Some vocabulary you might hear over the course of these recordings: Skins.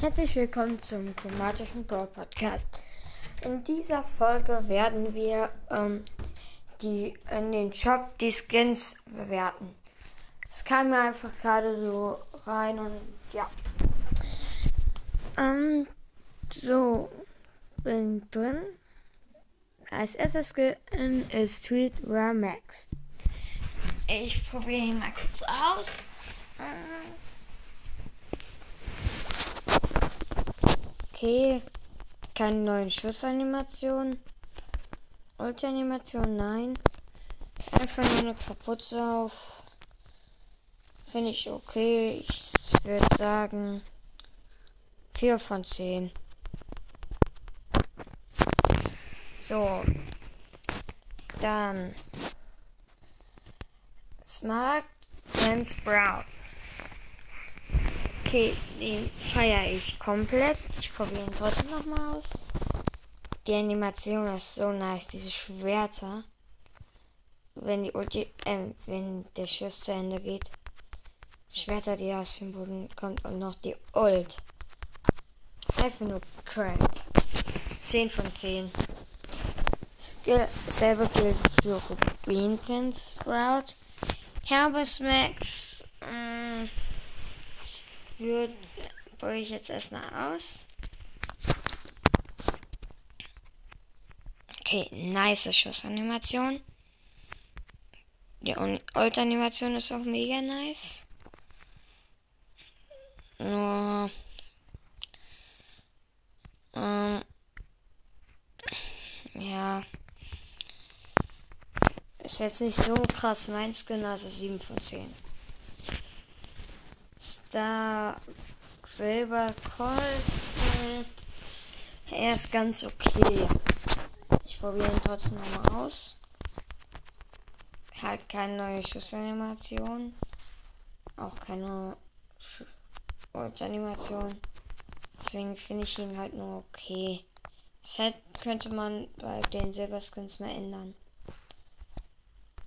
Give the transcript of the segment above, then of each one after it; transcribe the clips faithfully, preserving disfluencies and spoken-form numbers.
Herzlich willkommen zum thematischen Brawl Podcast. In dieser Folge werden wir ähm, die in den Shop die Skins bewerten. Es kam mir einfach gerade so rein und ja. Ähm, so, sind drin. Als erster Skin ist Street Rare Max. Ich probiere ihn mal kurz aus. Ähm, Okay, keine neuen Schussanimationen. Ulti-Animation, nein. Einfach nur eine Kapuze auf. Finde ich okay. Ich würde sagen vier von zehn. So. Dann. Smart and Sprout. Okay, den feiere ich komplett. Ich probiere ihn trotzdem nochmal aus. Die Animation ist so nice, diese Schwerter. Wenn die Ulti, äh, wenn der Schuss zu Ende geht. Die Schwerter, die aus dem Boden kommt und noch die Ult. Einfach nur crack. zehn von zehn. Selber gilt für Rubin Prince Sprout. Herbus Max. Mh, Würde ich jetzt erstmal aus. Okay, nice Schussanimation. Die Ult-Animation ist auch mega nice. Nur. Ähm. Ja. Ist jetzt nicht so krass mein Skin, also sieben von zehn. Da Silber Colt. Er ist ganz okay. Ich probiere ihn trotzdem nochmal aus. Halt keine neue Schussanimation. Auch keine Holzanimation. Deswegen finde ich ihn halt nur okay. Das hätte, könnte man bei den Silberskins mal ändern.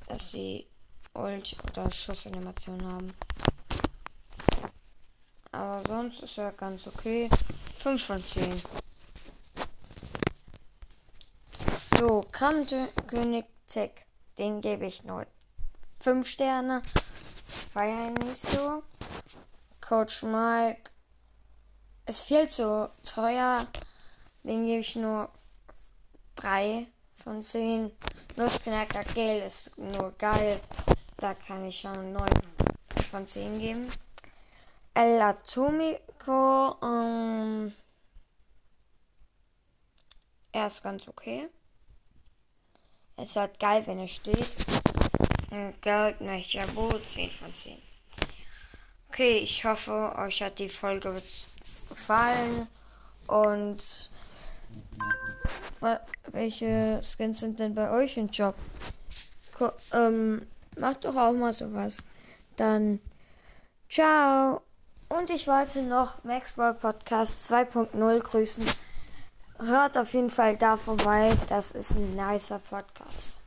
Dass sie Ult- oder Schussanimation haben. Aber sonst ist er ganz okay. fünf von zehn. So, Krabbenkönig Zack. Den gebe ich nur fünf Sterne. Feier ihn nicht so. Coach Mike ist viel zu teuer. Den gebe ich nur drei von zehn. Nussknacker Gel ist nur geil. Da kann ich schon neun von zehn geben. El Atomico, ähm, er ist ganz okay. Es ist halt geil, wenn er steht. Und Goldnächter Boot, zehn von zehn. Okay, ich hoffe, euch hat die Folge gefallen. Und welche Skins sind denn bei euch im Job? Ko- ähm, macht doch auch mal sowas. Dann ciao! Und ich wollte noch Max Brawl Podcast zwei punkt null grüßen. Hört auf jeden Fall da vorbei. Das ist ein nicer Podcast.